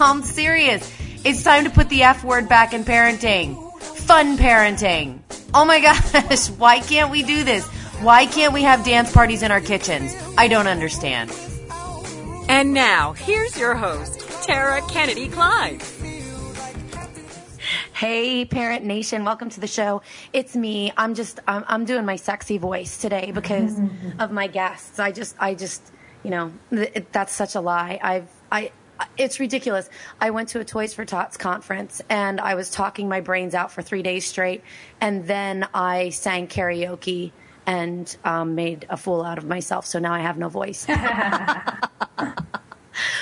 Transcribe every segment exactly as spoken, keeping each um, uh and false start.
I'm serious. It's time to put the F word back in parenting. Fun parenting. Oh my gosh, why can't we do this? Why can't we have dance parties in our kitchens? I don't understand. And now, here's your host, Tara Kennedy Kline. Hey, Parent Nation, welcome to the show. It's me. I'm just, I'm, I'm doing my sexy voice today because of my guests. I just, I just, you know, it, that's such a lie. I've, I, It's ridiculous. I went to a Toys for Tots conference, and I was talking my brains out for three days straight, and then I sang karaoke and um, made a fool out of myself, so now I have no voice.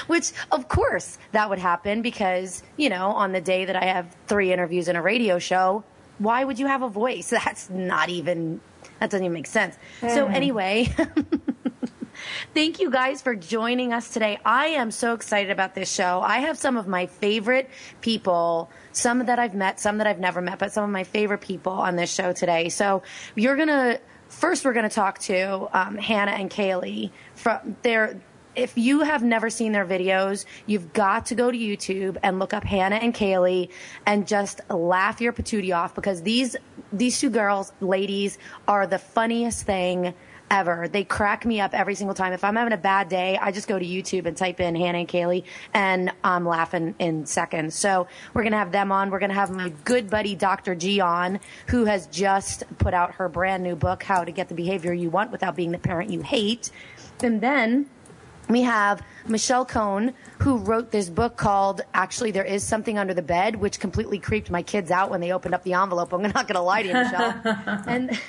Which, of course, that would happen because, you know, on the day that I have three interviews in a radio show, why would you have a voice? That's not even – that doesn't even make sense. Mm. So anyway – thank you guys for joining us today. I am so excited about this show. I have some of my favorite people, some that I've met, some that I've never met, but some of my favorite people on this show today. So you're going to, first we're going to talk to um, Hannah and Kaylee. From their, if you have never seen their videos, you've got to go to YouTube and look up Hannah and Kaylee and just laugh your patootie off because these, these two girls, ladies, are the funniest thing ever. They crack me up every single time. If I'm having a bad day, I just go to YouTube and type in Hannah and Kaylee, and I'm laughing in seconds. So we're going to have them on. We're going to have my good buddy, Doctor G, on, who has just put out her brand new book, How to Get the Behavior You Want Without Being the Parent You Hate. And then we have Michelle Cohen, who wrote this book called Actually, There Is Something Under the Bed, which completely creeped my kids out when they opened up the envelope. I'm not going to lie to you, Michelle. and,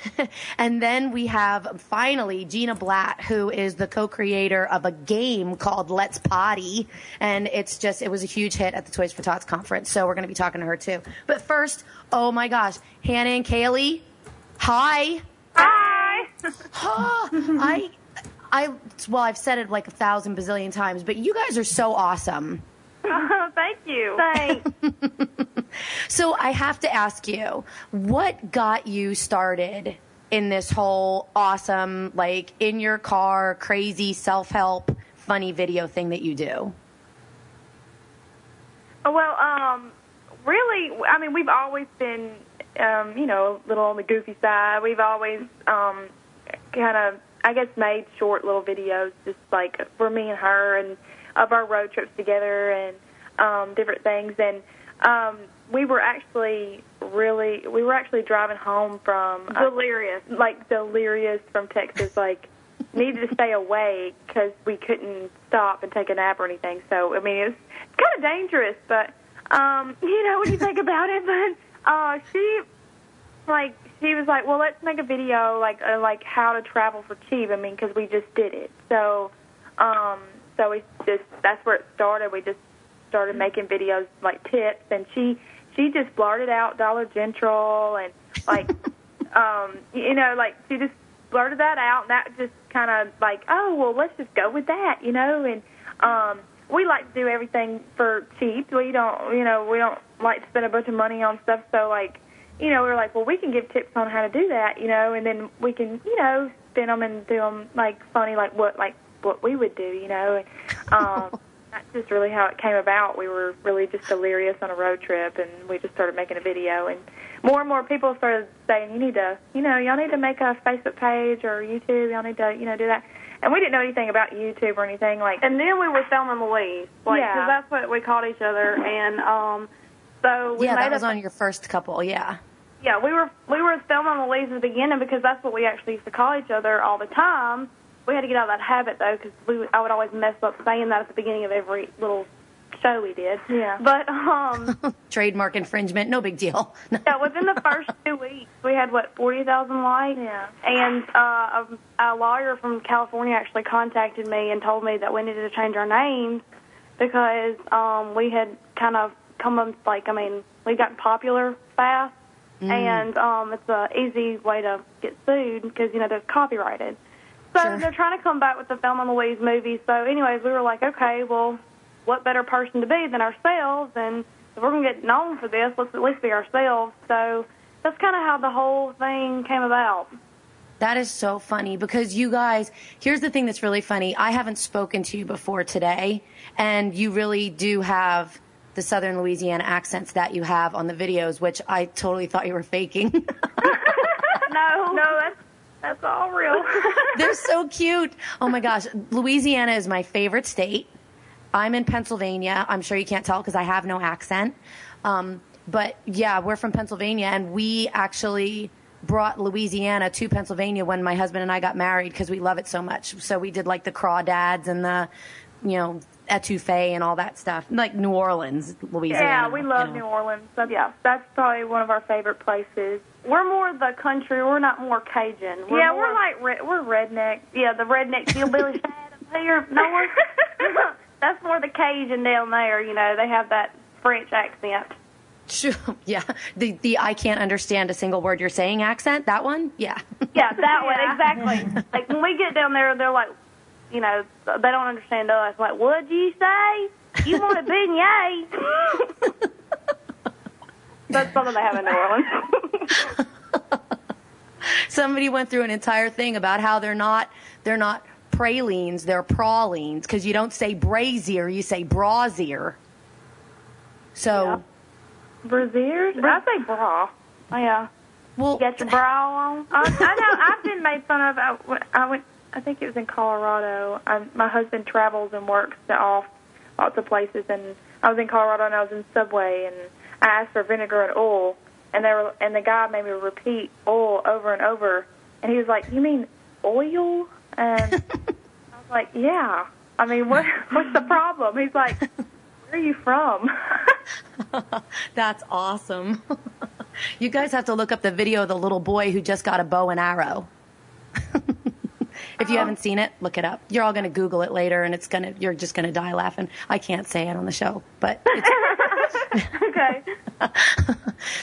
and then we have, finally, Gina Blatt, who is the co-creator of a game called Let's Potty. And it's just, it was a huge hit at the Toys for Tots conference. So we're going to be talking to her, too. But first, oh, my gosh, Hannah and Kaylee, hi. Hi. Oh, I... I, well, I've said it like a thousand bazillion times, but you guys are so awesome. Oh, thank you. Thanks. So I have to ask you, what got you started in this whole awesome, like, in your car, crazy, self-help, funny video thing that you do? Well, um, really, I mean, we've always been, um, you know, a little on the goofy side. We've always um, kind of, I guess, made short little videos just, like, for me and her and of our road trips together and um, different things. And um, we were actually really, we were actually driving home from... Uh, delirious. Like, delirious from Texas. Like, needed to stay awake because we couldn't stop and take a nap or anything. So, I mean, it was kind of dangerous, but, um, you know, when you think about it. But uh, she, like... She was like, well, let's make a video, like, uh, like how to travel for cheap, I mean, because we just did it. So um, so we just, that's where it started. We just started making videos, like, tips, and she she just blurted out Dollar General and, like, um, you know, like, she just blurted that out, and that just kind of, like, oh, well, let's just go with that, you know, and um, we like to do everything for cheap. We don't, you know, we don't like to spend a bunch of money on stuff, so, like, you know, we were like, well, we can give tips on how to do that, you know, and then we can, you know, spin them and do them, like, funny, like what like what we would do, you know. And, um, that's just really how it came about. We were really just delirious on a road trip, and we just started making a video. And more and more people started saying, you need to, you know, y'all need to make a Facebook page or YouTube. Y'all need to, you know, do that. And we didn't know anything about YouTube or anything. like. And then we were filming Louise, like, yeah. 'Cause that's what we called each other. And um, so we yeah, made that was a, on your first couple, yeah. Yeah, we were we were filming Louise in the beginning because that's what we actually used to call each other all the time. We had to get out of that habit, though, because we I would always mess up saying that at the beginning of every little show we did. Yeah. But, um... trademark infringement, no big deal. Yeah, within the first two weeks, we had, what, forty thousand likes? Yeah. And uh, a, a lawyer from California actually contacted me and told me that we needed to change our names. because um, we had kind of come up, like, I mean, we got popular fast, mm. and um, it's an easy way to get sued because, you know, they're copyrighted. So sure. they're trying to come back with the Thelma and Louise movie. So anyways, we were like, okay, well, what better person to be than ourselves? And if we're going to get known for this, let's at least be ourselves. So that's kind of how the whole thing came about. That is so funny because you guys, here's the thing that's really funny. I haven't spoken to you before today, and you really do have the Southern Louisiana accents that you have on the videos, which I totally thought you were faking. no, no, that's that's all real. They're so cute. Oh, my gosh. Louisiana is my favorite state. I'm in Pennsylvania. I'm sure you can't tell because I have no accent. Um, but, yeah, we're from Pennsylvania, and we actually brought Louisiana to Pennsylvania when my husband and I got married because we love it so much. So we did, like, the crawdads and the, you know, Etouffee and all that stuff, like New Orleans, Louisiana. Yeah, we love you know. New Orleans. So, yeah, that's probably one of our favorite places. We're more the country. We're not more Cajun. We're yeah, more, we're like re- we're redneck. Yeah, the redneck hillbilly side up here. No one. That's more the Cajun down there. You know, they have that French accent. Sure. Yeah, the the I can't understand a single word you're saying accent. That one. Yeah. Yeah, that one exactly. Like when we get down there, they're like, you know, they don't understand us. Like, what'd you say? You want a beignet? That's something they have in New Orleans. Somebody went through an entire thing about how they're not they're not pralines, they're prawlines, because you don't say brazier, you say brazier. So. Yeah. Brazier? I say bra. Oh, yeah. Well, you got your bra on? I, I know. I've been made fun of. I, I went. I think it was in Colorado. I, my husband travels and works off lots of places, and I was in Colorado and I was in Subway, and I asked for vinegar and oil, and they were, and the guy made me repeat oil over and over, and he was like, "You mean oil?" And I was like, "Yeah." I mean, what what's the problem? He's like, "Where are you from?" That's awesome. You guys have to look up the video of the little boy who just got a bow and arrow. If you um, haven't seen it, look it up. You're all going to Google it later, and it's gonna. You're just going to die laughing. I can't say it on the show, but it's... Okay.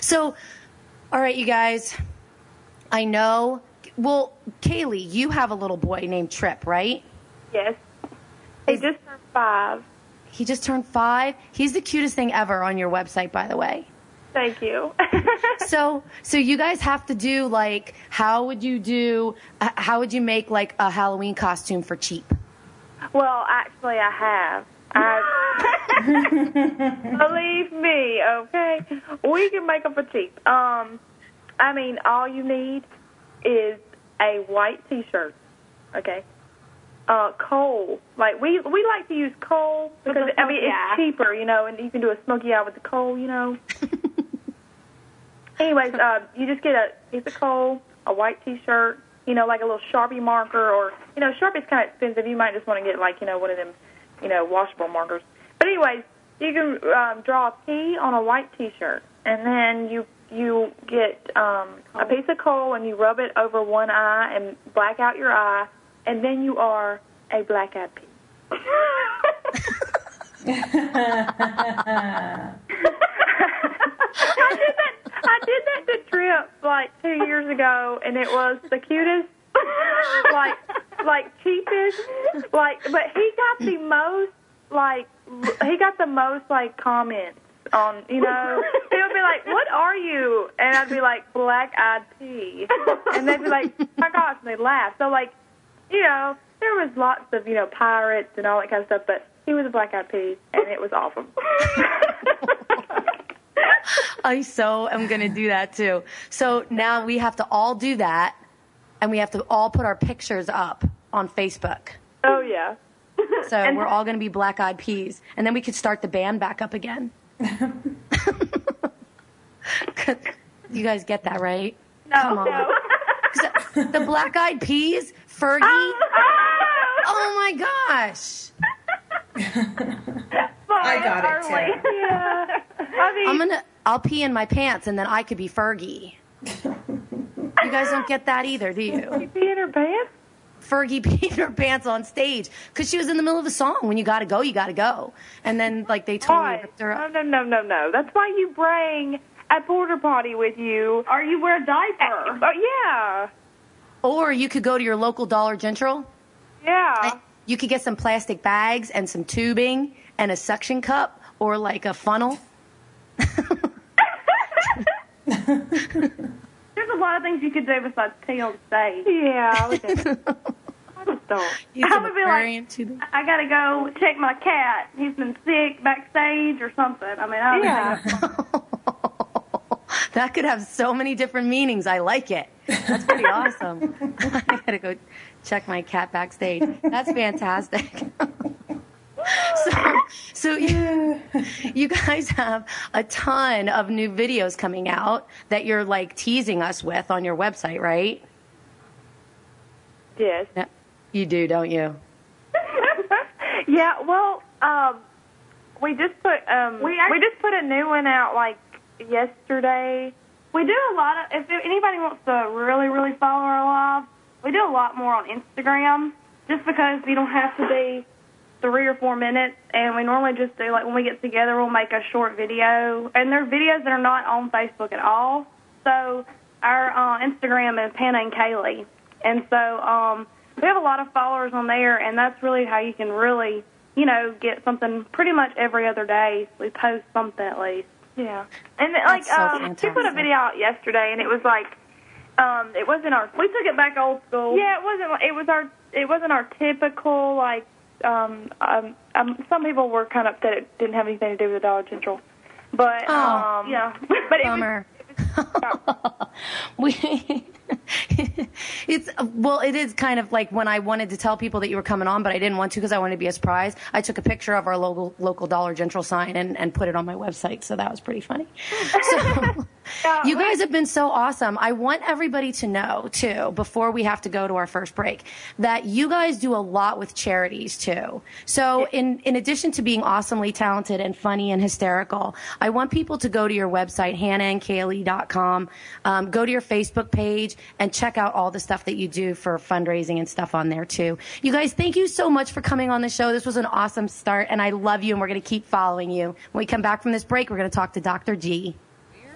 So, all right, you guys, I know. Well, Kaylee, you have a little boy named Trip, right? Yes. He Is, just turned five. He just turned five? He's the cutest thing ever on your website, by the way. Thank you. so, so you guys have to do like, how would you do? Uh, how would you make like a Halloween costume for cheap? Well, actually, I have. I, believe me, okay. We can make them for cheap. Um, I mean, all you need is a white T-shirt, okay. Uh, coal, like we we like to use coal because I mean it's cheaper, you know, and you can do a smoky eye with the coal, you know. Anyways, uh, you just get a piece of coal, a white T-shirt, you know, like a little Sharpie marker or, you know, Sharpie's kind of expensive. You might just want to get, like, you know, one of them, you know, washable markers. But anyways, you can um, draw a P on a white T-shirt, and then you you get um, a piece of coal and you rub it over one eye and black out your eye, and then you are a Black Eyed Pea. I did that. I did that to Trip like two years ago, and it was the cutest, like, like cheapest, like. But he got the most, like, he got the most like comments on, you know. They would be like, "What are you?" And I'd be like, "Black Eyed Pea," and they'd be like, "Oh my gosh," and they'd laugh. So like, you know, there was lots of, you know, pirates and all that kind of stuff, but he was a Black Eyed Pea, and it was awesome. I so am going to do that, too. So now we have to all do that, and we have to all put our pictures up on Facebook. Oh, yeah. So and we're all going to be Black Eyed Peas, and then we could start the band back up again. You guys get that, right? No. Come on. No. So, the Black Eyed Peas, Fergie. Oh, oh. oh my gosh. I got it, too. Yeah. I mean, I'm gonna, I'll pee in my pants, and then I could be Fergie. You guys don't get that either, do you? You pee in her pants? Fergie peed her pants on stage because she was in the middle of a song. When you got to go, you got to go. And then, like, they totally ripped her up. No, no, no, no, no. That's why you bring a porta potty with you. Or you wear a diaper. Oh, yeah. Or you could go to your local Dollar General. Yeah. You could get some plastic bags and some tubing and a suction cup or, like, a funnel. There's a lot of things you could do besides pee on stage. Yeah, I would just, I just don't. I would be like, the... I gotta go check my cat. He's been sick backstage or something. I mean, I don't know. Yeah. That could have so many different meanings. I like it. That's pretty awesome. I gotta go check my cat backstage. That's fantastic. So, so you, you guys have a ton of new videos coming out that you're, like, teasing us with on your website, right? Yes. Yeah, you do, don't you? Yeah, well, um, we just put um, we, are, we just put a new one out, like, yesterday. We do a lot of, if anybody wants to really, really follow our lives, we do a lot more on Instagram just because we don't have to be three or four minutes, and we normally just do, like, when we get together, we'll make a short video. And there are videos that are not on Facebook at all. So our uh, Instagram is Hannah and Kaylee. And so um, we have a lot of followers on there, and that's really how you can really, you know, get something pretty much every other day. We post something at least. Yeah. And, like, so um, she put a video out yesterday, and it was, like, um, it wasn't our, we took it back old school. Yeah, it wasn't, it was our, it wasn't our typical, like, Um, um, um, some people were kind of upset it didn't have anything to do with the Dollar General, but oh, um, yeah, but bummer. It was, it was we, it's well, it is kind of like when I wanted to tell people that you were coming on, but I didn't want to because I wanted to be a surprise. I took a picture of our local local Dollar General sign and, and put it on my website, so that was pretty funny. So. Yeah, you guys have been so awesome. I want everybody to know, too, before we have to go to our first break, that you guys do a lot with charities, too. So in, in addition to being awesomely talented and funny and hysterical, I want people to go to your website, hannah and kaylee dot com, um, go to your Facebook page, and check out all the stuff that you do for fundraising and stuff on there, too. You guys, thank you so much for coming on the show. This was an awesome start, and I love you, and we're going to keep following you. When we come back from this break, we're going to talk to Doctor G.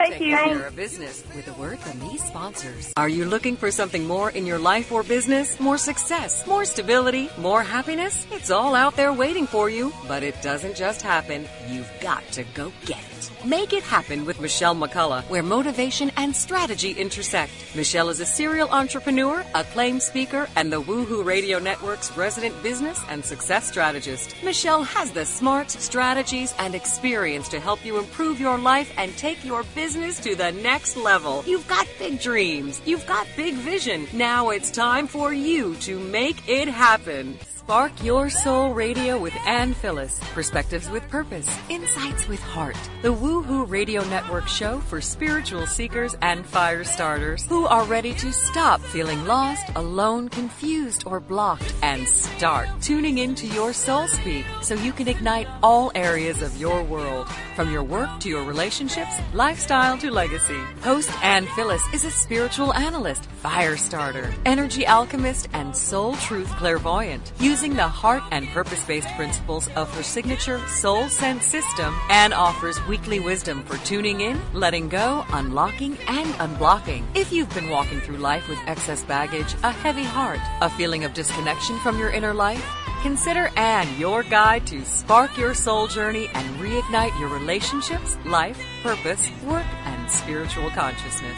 Thank you. Taking care of business with a word from these sponsors. Are you looking for something more in your life or business? More success, more stability, more happiness? It's all out there waiting for you, but it doesn't just happen. You've got to go get it. Make it happen with Michelle McCullough, where motivation and strategy intersect. Michelle is a serial entrepreneur, acclaimed speaker, and the WooHoo Radio Network's resident business and success strategist. Michelle has the smarts, strategies, and experience to help you improve your life and take your business Business to the next level. You've got big dreams. You've got big vision. Now it's time for you to make it happen. Spark Your Soul Radio with Anne Phyllis. Perspectives with purpose. Insights with heart. The WooHoo Radio Network show for spiritual seekers and fire starters who are ready to stop feeling lost, alone, confused, or blocked and start tuning into your soul speak so you can ignite all areas of your world. From your work to your relationships, lifestyle to legacy. Host Anne Phyllis is a spiritual analyst, fire starter, energy alchemist, and soul truth clairvoyant. Using the heart and purpose-based principles of her signature soul sense system, Anne offers weekly wisdom for tuning in, letting go, unlocking, and unblocking. If you've been walking through life with excess baggage, a heavy heart, a feeling of disconnection from your inner life, consider Anne your guide to spark your soul journey and reignite your relationships, life, purpose, work, and spiritual consciousness.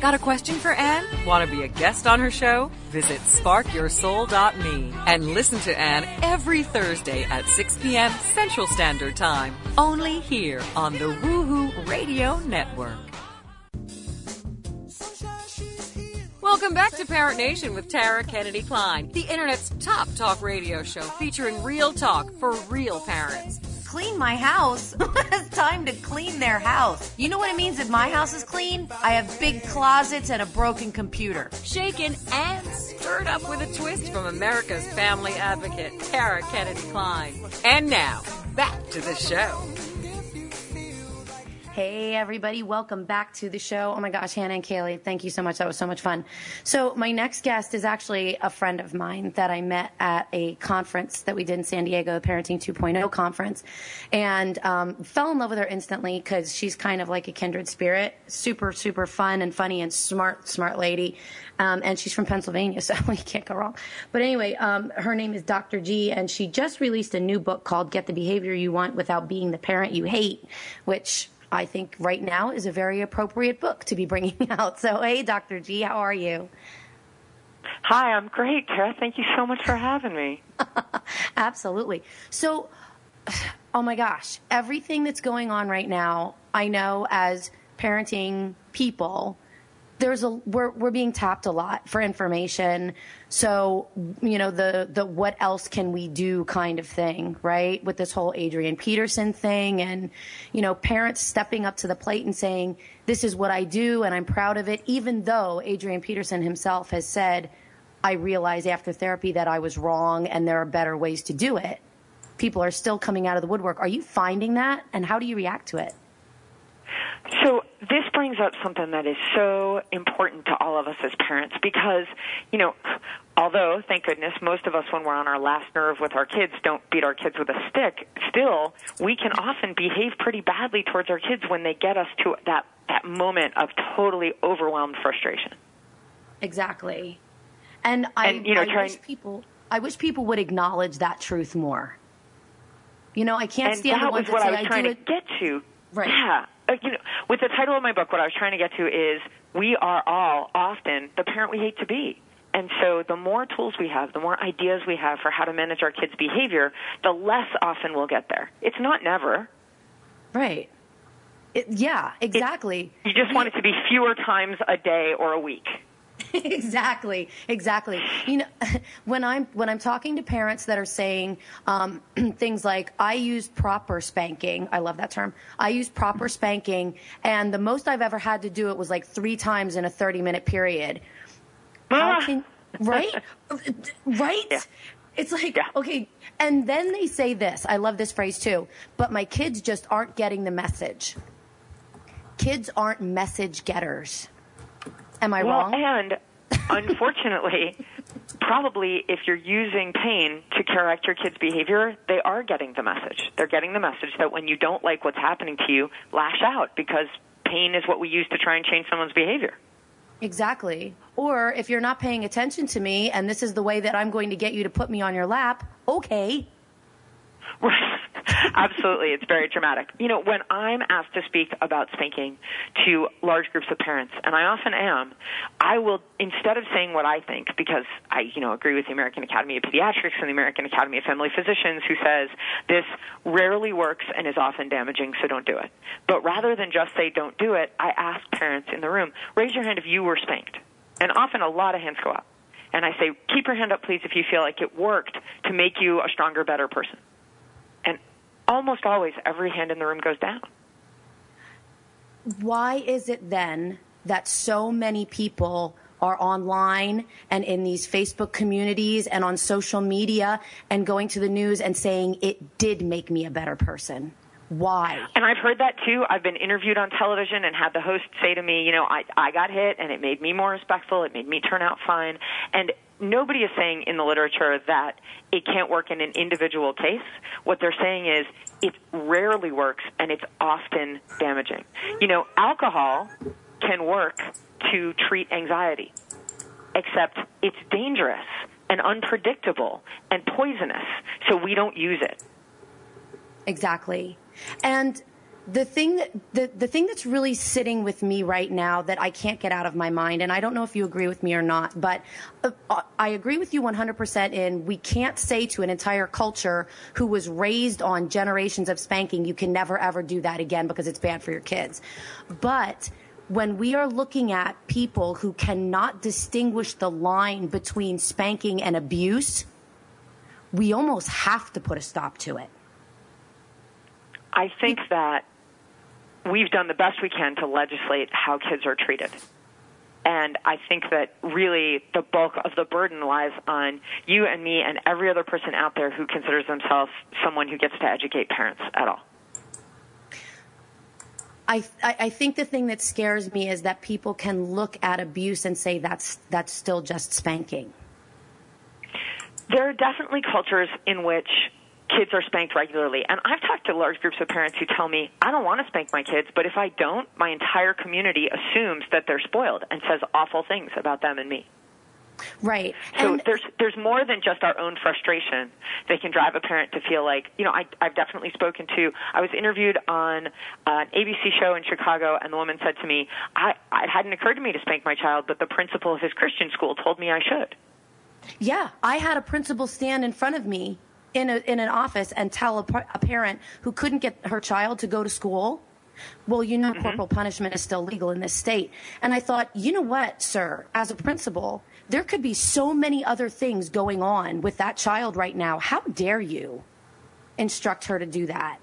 Got a question for Anne? Want to be a guest on her show? Visit spark your soul dot me and listen to Anne every Thursday at six p.m. Central Standard Time, only here on the WooHoo Radio Network. Welcome back to Parent Nation with Tara Kennedy Kline, the internet's top talk radio show featuring real talk for real parents. Clean my house. It's time to clean their house. You know what it means if my house is clean? I have big closets and a broken computer. Shaken and stirred up with a twist from America's family advocate, Tara Kennedy Kline. And now, back to the show. Hey, everybody. Welcome back to the show. Oh, my gosh, Hannah and Kaylee, thank you so much. That was so much fun. So my next guest is actually a friend of mine that I met at a conference that we did in San Diego, the Parenting two point oh conference, and um, fell in love with her instantly because she's kind of like a kindred spirit, super, super fun and funny and smart, smart lady. Um, and she's from Pennsylvania, so you can't go wrong. But anyway, um, her name is Doctor G, and she just released a new book called Get the Behavior You Want Without Being the Parent You Hate, which I think right now is a very appropriate book to be bringing out. So, hey, Doctor G, how are you? Hi, I'm great, Tara. Thank you so much for having me. Absolutely. So, oh, my gosh, everything that's going on right now, I know as parenting people, There's a we're we're being tapped a lot for information, so you know the the what else can we do kind of thing, right? With this whole Adrian Peterson thing, and you know parents stepping up to the plate and saying this is what I do and I'm proud of it, even though Adrian Peterson himself has said, I realize after therapy that I was wrong and there are better ways to do it. People are still coming out of the woodwork. Are you finding that, and how do you react to it? So this brings up something that is so important to all of us as parents because, you know, although, thank goodness, most of us when we're on our last nerve with our kids don't beat our kids with a stick, still, we can often behave pretty badly towards our kids when they get us to that, that moment of totally overwhelmed frustration. Exactly. And I, and, you know, I, trying, wish people, I wish people would acknowledge that truth more. You know, I can't stand the ones that say I do it. And that was what I was trying to get to. Right. Yeah. You know, with the title of my book, what I was trying to get to is we are all often the parent we hate to be. And so the more tools we have, the more ideas we have for how to manage our kids' behavior, the less often we'll get there. It's not never. Right. It, yeah, exactly. It, you just want it to be fewer times a day or a week. Exactly, exactly. You know, when I'm when I'm talking to parents that are saying um, things like, I use proper spanking. I love that term. I use proper spanking, and the most I've ever had to do it was like three times in a thirty-minute period. How can, right? Right? Yeah. It's like, yeah. Okay, and then they say this. I love this phrase too, but my kids just aren't getting the message. Kids aren't message getters. Am I well, wrong? And unfortunately, probably if you're using pain to correct your kids' behavior, they are getting the message. They're getting the message that when you don't like what's happening to you, lash out because pain is what we use to try and change someone's behavior. Exactly. Or if you're not paying attention to me and this is the way that I'm going to get you to put me on your lap, okay. Right. Absolutely. It's very dramatic. You know, when I'm asked to speak about spanking to large groups of parents, and I often am, I will, instead of saying what I think, because I, you know, agree with the American Academy of Pediatrics and the American Academy of Family Physicians who says this rarely works and is often damaging, so don't do it. But rather than just say don't do it, I ask parents in the room, raise your hand if you were spanked. And often a lot of hands go up. And I say, keep your hand up, please, if you feel like it worked to make you a stronger, better person. Almost always, every hand in the room goes down. Why is it then that so many people are online and in these Facebook communities and on social media and going to the news and saying it did make me a better person? Why? And I've heard that, too. I've been interviewed on television and had the host say to me, you know, I, I got hit and it made me more respectful. It made me turn out fine. And nobody is saying in the literature that it can't work in an individual case. What they're saying is it rarely works and it's often damaging. You know, alcohol can work to treat anxiety, except it's dangerous and unpredictable and poisonous, so we don't use it. Exactly. And the thing that, the, the thing that's really sitting with me right now that I can't get out of my mind, and I don't know if you agree with me or not, but I agree with you one hundred percent in we can't say to an entire culture who was raised on generations of spanking, you can never, ever do that again because it's bad for your kids. But when we are looking at people who cannot distinguish the line between spanking and abuse, we almost have to put a stop to it. I think that we've done the best we can to legislate how kids are treated. And I think that really the bulk of the burden lies on you and me and every other person out there who considers themselves someone who gets to educate parents at all. I, I think the thing that scares me is that people can look at abuse and say that's that's still just spanking. There are definitely cultures in which kids are spanked regularly. And I've talked to large groups of parents who tell me, I don't want to spank my kids, but if I don't, my entire community assumes that they're spoiled and says awful things about them and me. Right. So and there's there's more than just our own frustration that can drive a parent to feel like, you know, I, I've definitely spoken to, I was interviewed on an A B C show in Chicago, and the woman said to me, I, it hadn't occurred to me to spank my child, but the principal of his Christian school told me I should. Yeah, I had a principal stand in front of me in a, in an office and tell a, par- a parent who couldn't get her child to go to school, well, you know, mm-hmm. corporal punishment is still legal in this state. And I thought, you know what, sir, as a principal, there could be so many other things going on with that child right now. How dare you instruct her to do that?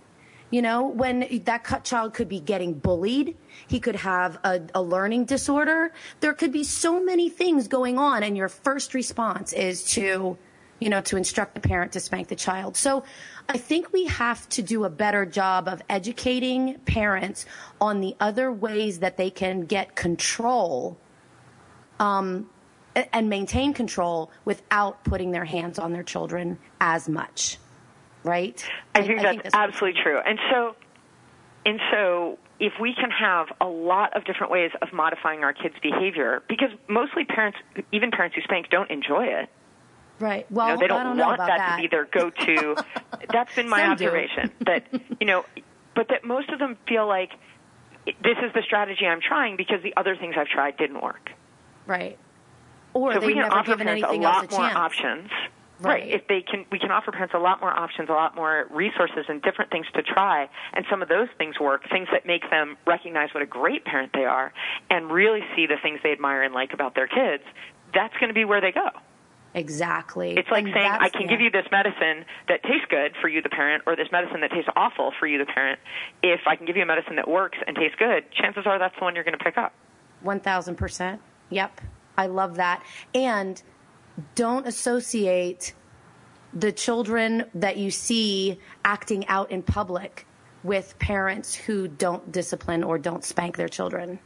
You know, when that child could be getting bullied, he could have a, a learning disorder. There could be so many things going on, and your first response is to, you know, to instruct the parent to spank the child. So I think we have to do a better job of educating parents on the other ways that they can get control, um, and maintain control without putting their hands on their children as much. Right? I think I, that's, I think that's absolutely true. And so, and so if we can have a lot of different ways of modifying our kids' behavior, because mostly parents, even parents who spank, don't enjoy it. Right. Well, you know, they don't, I don't want know about that, that to be their go-to. That's been my Some observation. That, you know, but that most of them feel like this is the strategy I'm trying because the other things I've tried didn't work. Right. Or so they've never given anything else a chance. So we can offer parents a lot more options. Right. Right. If they can, we can offer parents a lot more options, a lot more resources and different things to try. And some of those things work, things that make them recognize what a great parent they are and really see the things they admire and like about their kids. That's going to be where they go. Exactly. It's like and saying, I can yeah. give you this medicine that tastes good for you, the parent, or this medicine that tastes awful for you, the parent. If I can give you a medicine that works and tastes good, chances are that's the one you're going to pick up. one thousand percent. Yep. I love that. And don't associate the children that you see acting out in public with parents who don't discipline or don't spank their children.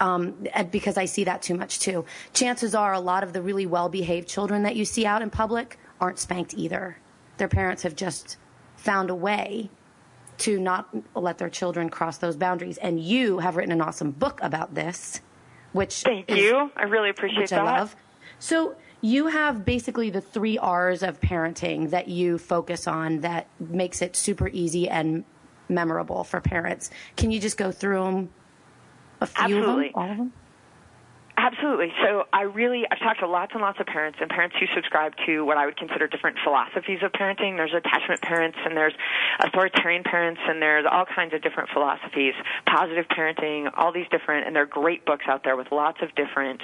Um, because I see that too much too. Chances are a lot of the really well-behaved children that you see out in public aren't spanked either. Their parents have just found a way to not let their children cross those boundaries. And you have written an awesome book about this, which Thank is, you. I really appreciate which that. I love. So you have basically the three R's of parenting that you focus on that makes it super easy and memorable for parents. Can you just go through them? A few Absolutely. Of them? All of them? Absolutely. So I really, I've talked to lots and lots of parents and parents who subscribe to what I would consider different philosophies of parenting. There's attachment parents and there's authoritarian parents and there's all kinds of different philosophies, positive parenting, all these different, and there are great books out there with lots of different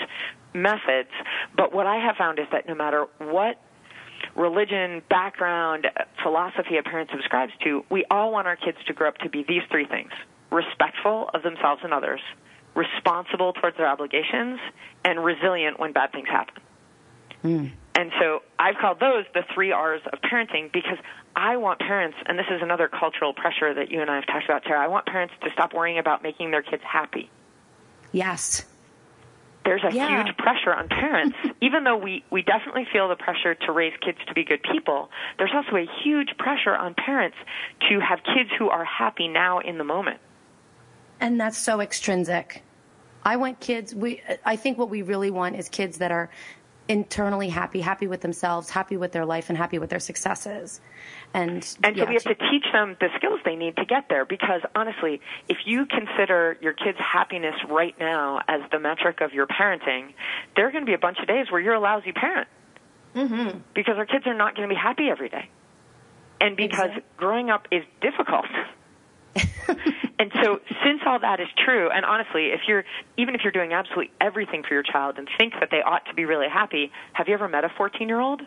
methods. But what I have found is that no matter what religion, background, philosophy a parent subscribes to, we all want our kids to grow up to be these three things: respectful of themselves and others, responsible towards their obligations, and resilient when bad things happen. Mm. And so I've called those the three R's of parenting because I want parents, and this is another cultural pressure that you and I have talked about, Tara, I want parents to stop worrying about making their kids happy. Yes. There's a yeah. huge pressure on parents. Even though we, we definitely feel the pressure to raise kids to be good people, there's also a huge pressure on parents to have kids who are happy now in the moment. And that's so extrinsic. I want kids, we, I think what we really want is kids that are internally happy, happy with themselves, happy with their life, and happy with their successes. And, and yeah, so we have to teach them the skills they need to get there because, honestly, if you consider your kids' happiness right now as the metric of your parenting, there are going to be a bunch of days where you're a lousy parent mm-hmm. because our kids are not going to be happy every day. And because exactly. growing up is difficult. And so since all that is true, and honestly, if you're even if you're doing absolutely everything for your child and think that they ought to be really happy, have you ever met a fourteen-year-old?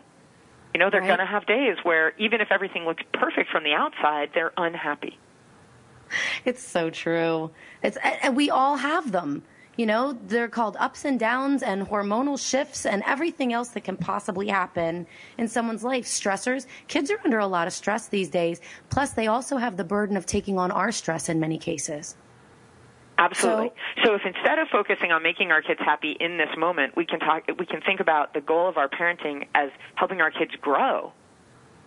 You know, they're right. going to have days where even if everything looks perfect from the outside, they're unhappy. It's so true. It's we all have them. You know, they're called ups and downs and hormonal shifts and everything else that can possibly happen in someone's life. Stressors. Kids are under a lot of stress these days. Plus, they also have the burden of taking on our stress in many cases. Absolutely. So, so if instead of focusing on making our kids happy in this moment, we can talk, we can think about the goal of our parenting as helping our kids grow,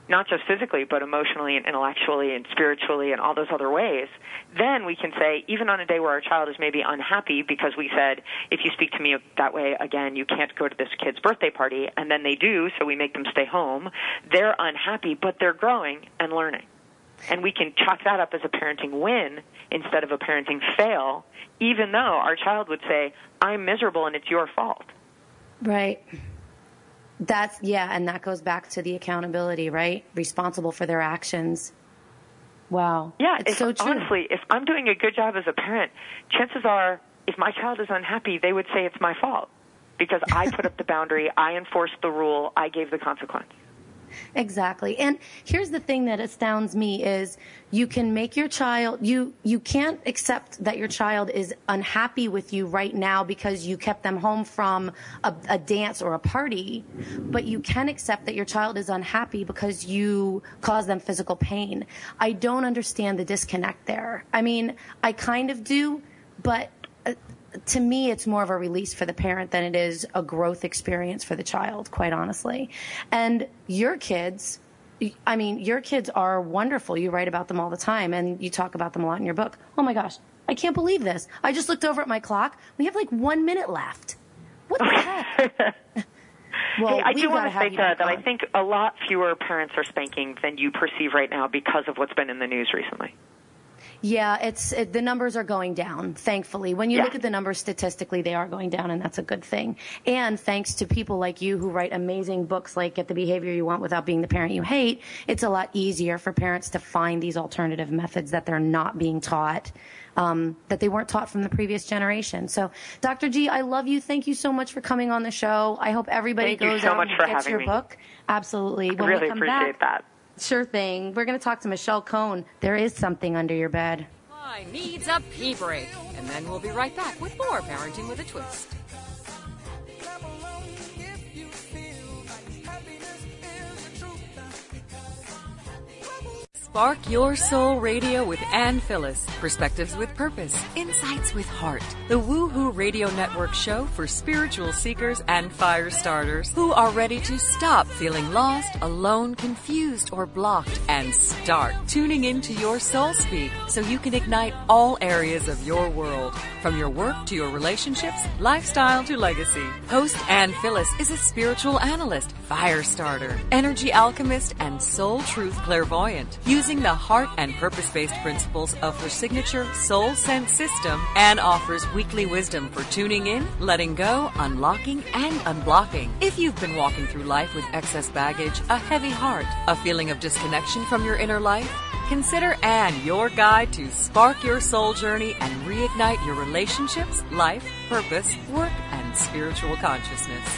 not just physically, but emotionally and intellectually and spiritually and all those other ways, then we can say, even on a day where our child is maybe unhappy because we said, if you speak to me that way again, you can't go to this kid's birthday party, and then they do, so we make them stay home, they're unhappy, but they're growing and learning. And we can chalk that up as a parenting win instead of a parenting fail, even though our child would say, I'm miserable and it's your fault. Right. That's, yeah, and that goes back to the accountability, right? Responsible for their actions. Wow. Yeah, it's so true. Honestly, if I'm doing a good job as a parent, chances are if my child is unhappy, they would say it's my fault because I put up the boundary, I enforced the rule, I gave the consequence. Exactly. And here's the thing that astounds me is you can make your child, you, you can't accept that your child is unhappy with you right now because you kept them home from a, a dance or a party, but you can accept that your child is unhappy because you caused them physical pain. I don't understand the disconnect there. I mean, I kind of do, but to me, it's more of a release for the parent than it is a growth experience for the child, quite honestly. And your kids, I mean, your kids are wonderful. You write about them all the time, and you talk about them a lot in your book. Oh, my gosh, I can't believe this. I just looked over at my clock. We have like one minute left. What the heck? Well, hey, I do want to say, Tara, that I think a lot fewer parents are spanking than you perceive right now because of what's been in the news recently. Yeah, it's it, the numbers are going down, thankfully. When you yeah. look at the numbers statistically, they are going down, and that's a good thing. And thanks to people like you who write amazing books like Get the Behavior You Want Without Being the Parent You Hate, it's a lot easier for parents to find these alternative methods that they're not being taught, um, that they weren't taught from the previous generation. So, Doctor G, I love you. Thank you so much for coming on the show. I hope everybody Thank goes so out much and for gets your me. book. Absolutely. When I really we come appreciate back, that. Sure thing. We're going to talk to Michelle Cohen. There Is Something Under Your Bed. I needs a pee break. And then we'll be right back with more Parenting with a Twist. Spark Your Soul Radio with Anne Phyllis. Perspectives with purpose. Insights with heart. The WooHoo Radio Network show for spiritual seekers and fire starters who are ready to stop feeling lost, alone, confused, or blocked and start tuning into your soul speak so you can ignite all areas of your world. From your work to your relationships, lifestyle to legacy. Host Anne Phyllis is a spiritual analyst, fire starter, energy alchemist, and soul truth clairvoyant. Using the heart and purpose-based principles of her signature soul sense system, Anne offers weekly wisdom for tuning in, letting go, unlocking, and unblocking. If you've been walking through life with excess baggage, a heavy heart, a feeling of disconnection from your inner life, consider Anne your guide to spark your soul journey and reignite your relationships, life, purpose, work, and spiritual consciousness.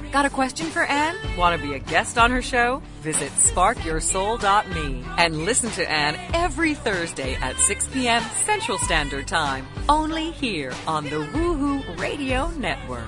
Got a question for Anne? Want to be a guest on her show? Visit spark your soul dot me and listen to Anne every Thursday at six p.m. Central Standard Time, only here on the WooHoo Radio Network.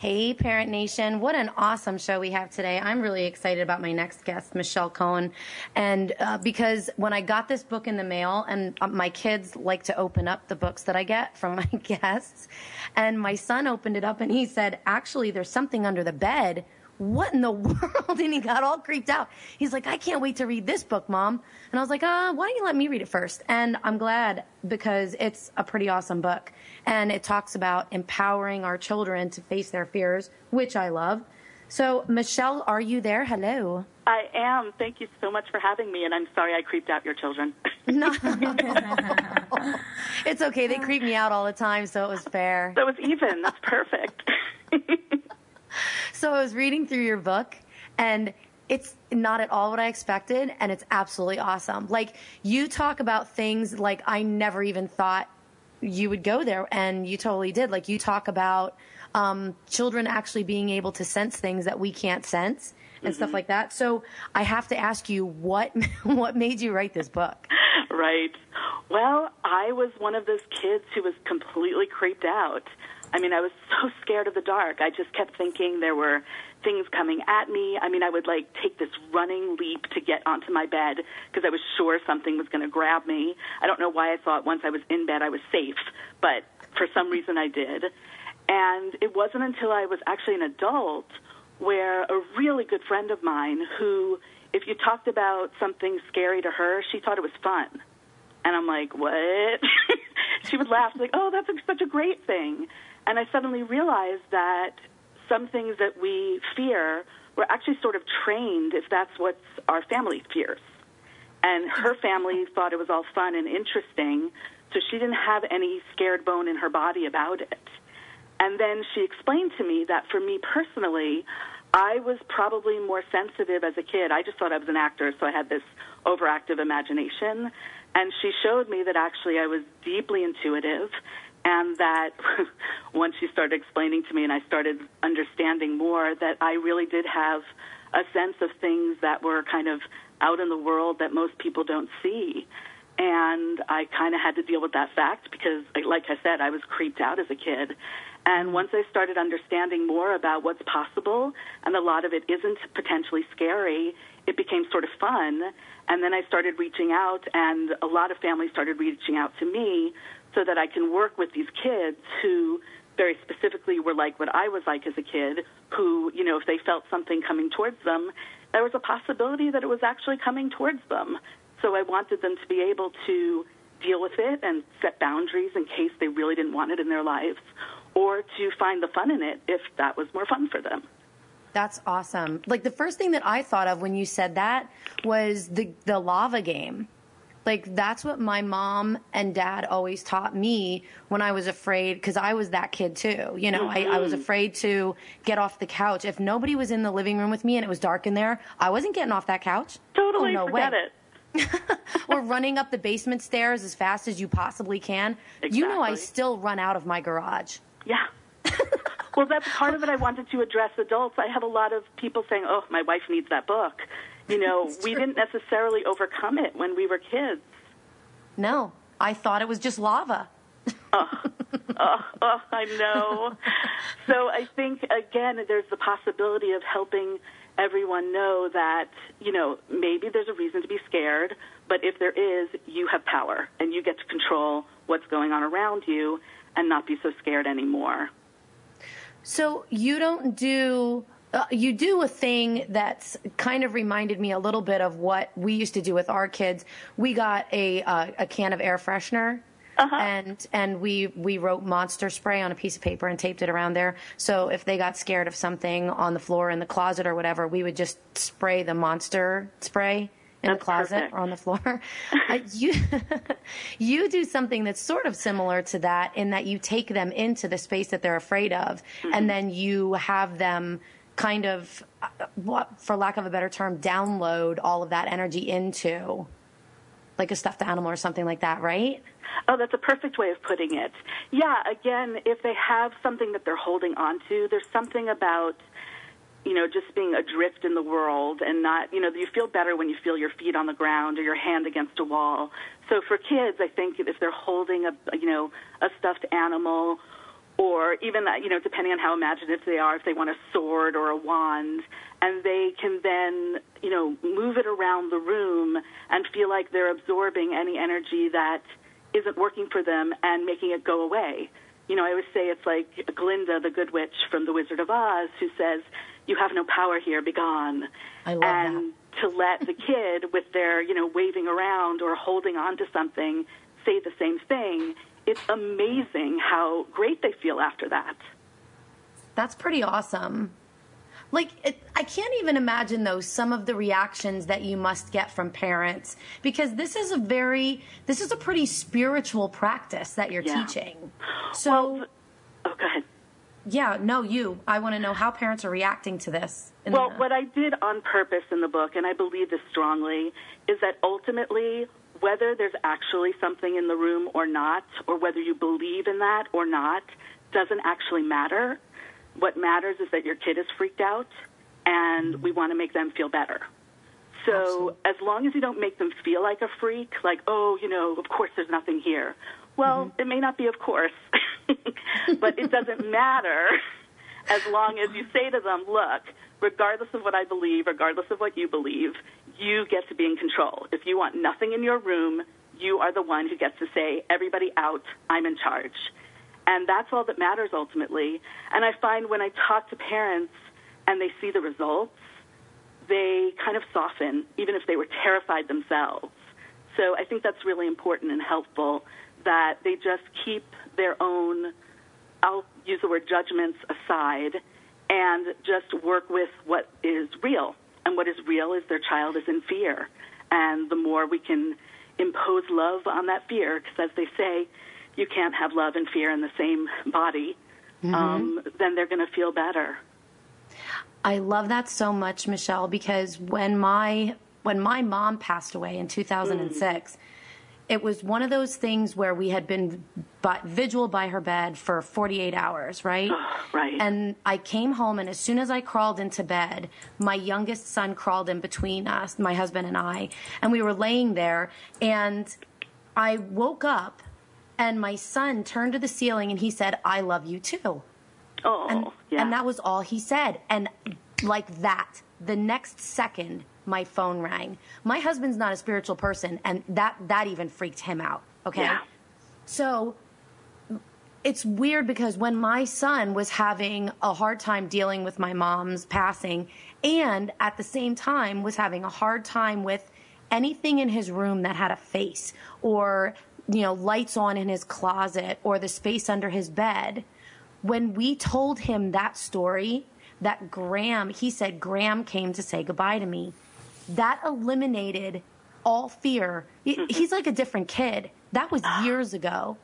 Hey, Parent Nation. What an awesome show we have today. I'm really excited about my next guest, Michelle Cohen. And uh, because when I got this book in the mail, and my kids like to open up the books that I get from my guests, and my son opened it up and he said, "Actually, there's something under the bed. What in the world?" And he got all creeped out. He's like, "I can't wait to read this book, Mom." And I was like, uh, why don't you let me read it first? And I'm glad, because it's a pretty awesome book. And it talks about empowering our children to face their fears, which I love. So, Michelle, are you there? Hello. I am. Thank you so much for having me. And I'm sorry I creeped out your children. No. It's okay. They creep me out all the time, so it was fair. So it was even. That's perfect. So I was reading through your book, and it's not at all what I expected, and it's absolutely awesome. Like, you talk about things like I never even thought you would go there, and you totally did. Like, you talk about um, children actually being able to sense things that we can't sense and mm-hmm. stuff like that. So I have to ask you, what what made you write this book? Right. Well, I was one of those kids who was completely creeped out. I mean, I was so scared of the dark. I just kept thinking there were things coming at me. I mean, I would, like, take this running leap to get onto my bed because I was sure something was going to grab me. I don't know why I thought once I was in bed I was safe, but for some reason I did. And it wasn't until I was actually an adult where a really good friend of mine who, if you talked about something scary to her, she thought it was fun. And I'm like, what? She would laugh, like, oh, that's such a great thing. And I suddenly realized that some things that we fear, we're actually sort of trained if that's what our family fears. And her family thought it was all fun and interesting, so she didn't have any scared bone in her body about it. And then she explained to me that for me personally, I was probably more sensitive as a kid. I just thought I was an actor, so I had this overactive imagination. And she showed me that actually I was deeply intuitive, and that once she started explaining to me and I started understanding more, that I really did have a sense of things that were kind of out in the world that most people don't see. And I kind of had to deal with that fact because, like I said, I was creeped out as a kid. And once I started understanding more about what's possible, and a lot of it isn't potentially scary, it became sort of fun. And then I started reaching out, and a lot of families started reaching out to me so that I can work with these kids who very specifically were like what I was like as a kid, who, you know, if they felt something coming towards them, there was a possibility that it was actually coming towards them. So I wanted them to be able to deal with it and set boundaries in case they really didn't want it in their lives, or to find the fun in it if that was more fun for them. That's awesome. Like, the first thing that I thought of when you said that was the, the lava game. Like, that's what my mom and dad always taught me when I was afraid, because I was that kid too. You know, mm-hmm. I, I was afraid to get off the couch. If nobody was in the living room with me and it was dark in there, I wasn't getting off that couch. Totally, oh, no forget way. It. Or running up the basement stairs as fast as you possibly can. Exactly. You know, I still run out of my garage. Yeah. Well, that's part of it. I wanted to address adults. I have a lot of people saying, oh, my wife needs that book. You know, we didn't necessarily overcome it when we were kids. No, I thought it was just lava. oh, oh, oh, I know. So I think, again, there's the possibility of helping everyone know that, you know, maybe there's a reason to be scared, but if there is, you have power and you get to control what's going on around you and not be so scared anymore. So you don't do, uh, you do a thing that's kind of reminded me a little bit of what we used to do with our kids. We got a uh, a can of air freshener. Uh-huh. And and we, we wrote monster spray on a piece of paper and taped it around there. So if they got scared of something on the floor in the closet or whatever, we would just spray the monster spray in that's the closet perfect. Or on the floor. uh, you you do something that's sort of similar to that in that you take them into the space that they're afraid of, mm-hmm. and then you have them kind of, for lack of a better term, download all of that energy into like a stuffed animal or something like that, right? Oh, that's a perfect way of putting it. Yeah, again, if they have something that they're holding on to, there's something about, you know, just being adrift in the world and not, you know, you feel better when you feel your feet on the ground or your hand against a wall. So for kids, I think if they're holding a, you know, a stuffed animal or even, you know, depending on how imaginative they are, if they want a sword or a wand, and they can then, you know, move it around the room and feel like they're absorbing any energy that isn't working for them and making it go away. You know, I always say it's like Glinda, the good witch from The Wizard of Oz, who says, you have no power here, be gone. I love that. And to let the kid with their, you know, waving around or holding on to something say the same thing, it's amazing how great they feel after that. That's pretty awesome. Like, it, I can't even imagine, though, some of the reactions that you must get from parents, because this is a very, this is a pretty spiritual practice that you're yeah. teaching. So, well, oh, go ahead. Yeah, no, you. I want to know how parents are reacting to this. In well, the, what I did on purpose in the book, and I believe this strongly, is that ultimately, whether there's actually something in the room or not, or whether you believe in that or not, doesn't actually matter. What matters is that your kid is freaked out, and we want to make them feel better. So Absolutely. As long as you don't make them feel like a freak, like, oh, you know, of course there's nothing here. Well, mm-hmm. it may not be of course, but it doesn't matter as long as you say to them, look, regardless of what I believe, regardless of what you believe, you get to be in control. If you want nothing in your room, you are the one who gets to say, everybody out, I'm in charge. And that's all that matters ultimately. And I find when I talk to parents and they see the results, they kind of soften, even if they were terrified themselves. So I think that's really important and helpful, that they just keep their own, I'll use the word judgments, aside and just work with what is real. And what is real is their child is in fear. And the more we can impose love on that fear, because as they say, you can't have love and fear in the same body, mm-hmm. um, then they're going to feel better. I love that so much, Michelle, because when my when my mom passed away in two thousand six, mm. it was one of those things where we had been but vigil by her bed for forty-eight hours, right? Oh, right. And I came home, and as soon as I crawled into bed, my youngest son crawled in between us, my husband and I, and we were laying there, and I woke up, and my son turned to the ceiling and he said, I love you too. Oh, and, yeah. And that was all he said. And like that, the next second, my phone rang. My husband's not a spiritual person, and that, that even freaked him out, okay? Yeah. So it's weird, because when my son was having a hard time dealing with my mom's passing, and at the same time was having a hard time with anything in his room that had a face or, you know, lights on in his closet or the space under his bed. When we told him that story, that Graham, he said, Graham came to say goodbye to me. That eliminated all fear. Mm-hmm. He's like a different kid. That was years ago.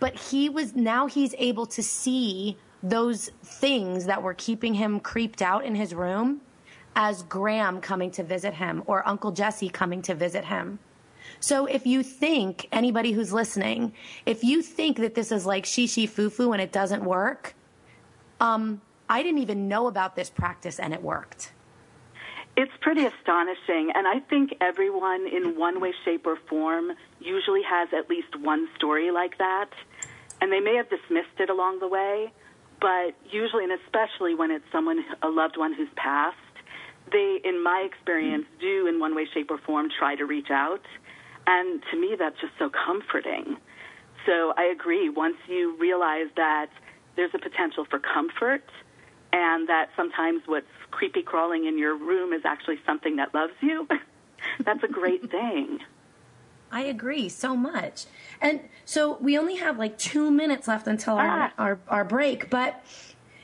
But he was, now he's able to see those things that were keeping him creeped out in his room as Graham coming to visit him or Uncle Jesse coming to visit him. So if you think, anybody who's listening, if you think that this is like she, she, foo, foo, and it doesn't work, um, I didn't even know about this practice, and it worked. It's pretty astonishing, and I think everyone in one way, shape, or form usually has at least one story like that, and they may have dismissed it along the way, but usually, and especially when it's someone, a loved one who's passed, they, in my experience, do in one way, shape, or form try to reach out, and to me, that's just so comforting. So I agree, once you realize that there's a potential for comfort, and that sometimes what's creepy crawling in your room is actually something that loves you, that's a great thing. I agree so much. And so we only have like two minutes left until ah. our, our, our break, but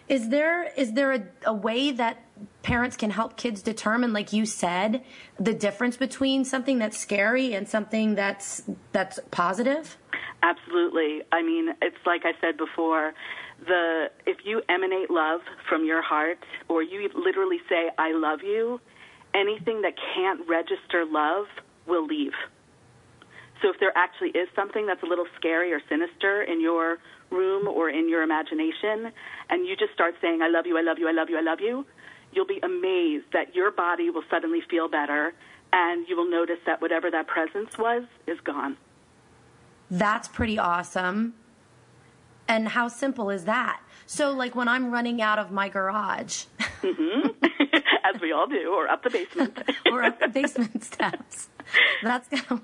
is there is there a, a way that parents can help kids determine, like you said, the difference between something that's scary and something that's that's positive? Absolutely. I mean, it's like I said before, The, if you emanate love from your heart, or you literally say, I love you, anything that can't register love will leave. So if there actually is something that's a little scary or sinister in your room or in your imagination, and you just start saying, I love you, I love you, I love you, I love you, you'll be amazed that your body will suddenly feel better, and you will notice that whatever that presence was is gone. That's pretty awesome. And how simple is that? So, like, when I'm running out of my garage. Mm-hmm. As we all do, or up the basement. or up the basement steps. That's gonna,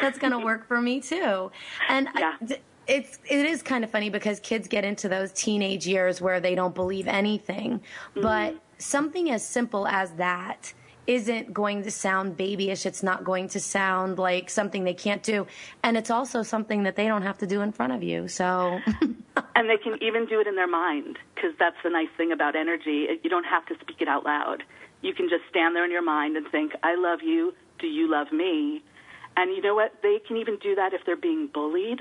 that's gonna work for me, too. And yeah. I, it's, it is kind of funny because kids get into those teenage years where they don't believe anything. Mm-hmm. But something as simple as that isn't going to sound babyish. It's not going to sound like something they can't do. And it's also something that they don't have to do in front of you. So, and they can even do it in their mind, because that's the nice thing about energy. You don't have to speak it out loud. You can just stand there in your mind and think, I love you. Do you love me? And you know what? They can even do that if they're being bullied,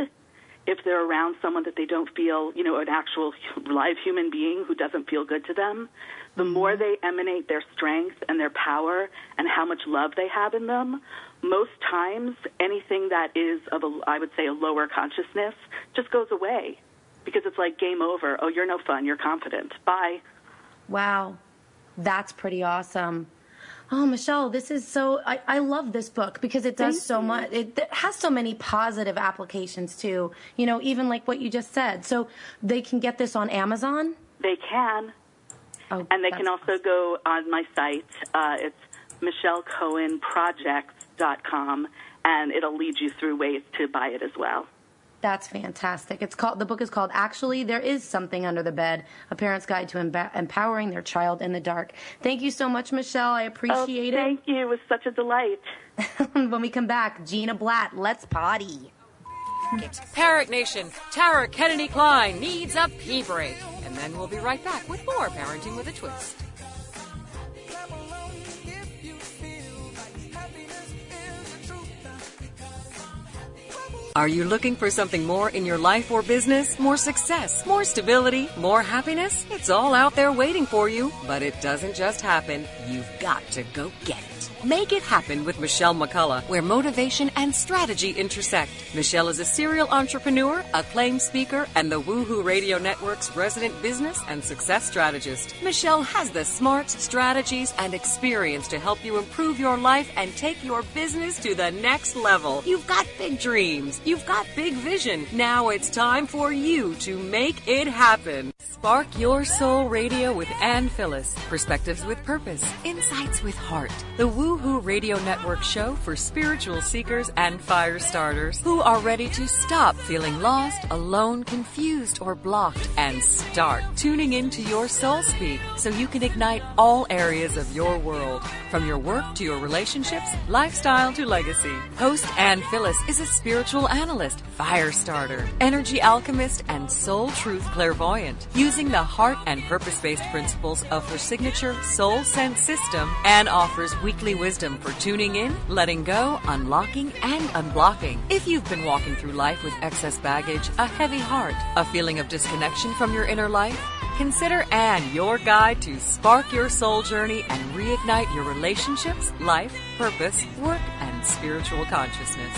if they're around someone that they don't feel, you know, an actual live human being who doesn't feel good to them. The more they emanate their strength and their power and how much love they have in them, most times anything that is of, a, I would say, a lower consciousness just goes away, because it's like game over. Oh, you're no fun. You're confident. Bye. Wow. That's pretty awesome. Oh, Michelle, this is so, I, I love this book because it does Thank so you. much. It, it has so many positive applications too, you know, even like what you just said. So they can get this on Amazon? They can. Oh, and they can also awesome. go on my site. Uh, it's michelle cohen projects dot com, and it'll lead you through ways to buy it as well. That's fantastic. It's called, the book is called Actually, There Is Something Under the Bed, A Parent's Guide to em- Empowering Their Child in the Dark. Thank you so much, Michelle. I appreciate oh, thank it. Thank you. It was such a delight. When we come back, Gina Blatt, Let's Potty. Parent Nation, Tara Kennedy Kline needs a pee break. And then we'll be right back with more Parenting with a Twist. Are you looking for something more in your life or business? More success, more stability, more happiness? It's all out there waiting for you, but it doesn't just happen. You've got to go get it. Make It Happen with Michelle McCullough, where motivation and strategy intersect. Michelle is a serial entrepreneur, acclaimed speaker, and the WooHoo Radio Network's resident business and success strategist. Michelle has the smarts, strategies, and experience to help you improve your life and take your business to the next level. You've got big dreams. You've got big vision. Now it's time for you to make it happen. Spark Your Soul Radio with Anne Phyllis. Perspectives with purpose. Insights with heart. The WooHoo WooHoo Radio Network show for spiritual seekers and fire starters who are ready to stop feeling lost, alone, confused, or blocked, and start tuning into your soul speak so you can ignite all areas of your world, from your work to your relationships, lifestyle to legacy. Host Anne Phyllis is a spiritual analyst, fire starter, energy alchemist, and soul truth clairvoyant, using the heart and purpose-based principles of her signature soul sense system, and offers weekly wisdom for tuning in, letting go, unlocking, and unblocking. If you've been walking through life with excess baggage, a heavy heart, a feeling of disconnection from your inner life, consider Anne your guide to spark your soul journey and reignite your relationships, life, purpose, work, and spiritual consciousness.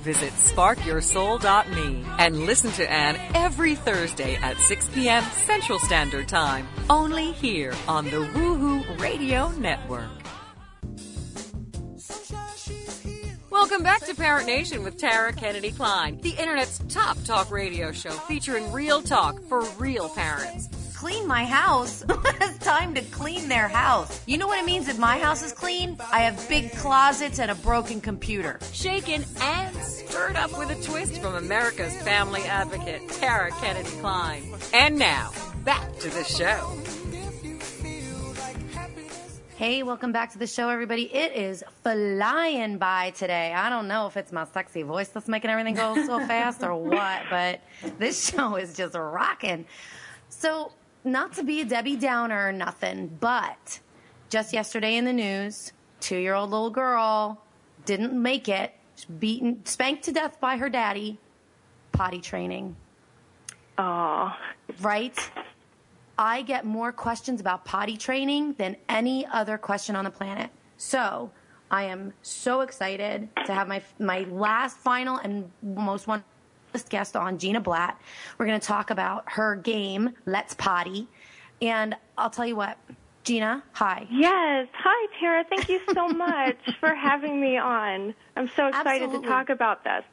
Visit spark your soul dot me and listen to Anne every Thursday at six p.m. Central Standard Time, only here on the WooHoo Radio Network. Welcome back to Parent Nation with Tara Kennedy Kline, the Internet's top talk radio show featuring real talk for real parents. Clean my house. It's time to clean their house. You know what it means if my house is clean? I have big closets and a broken computer. Shaken and stirred up with a twist from America's family advocate, Tara Kennedy Kline. And now, back to the show. Hey, welcome back to the show, everybody. It is flying by today. I don't know if it's my sexy voice that's making everything go so fast or what, but this show is just rocking. So, not to be a Debbie Downer or nothing, but just yesterday in the news, two-year-old little girl didn't make it, beaten, spanked to death by her daddy, potty training. Aww. Right? I get more questions about potty training than any other question on the planet. So I am so excited to have my my last, final, and most wonderful guest on, Gina Blatt. We're going to talk about her game, Let's Potty. And I'll tell you what, Gina, hi. Yes. Hi, Tara. Thank you so much for having me on. I'm so excited Absolutely. to talk about this.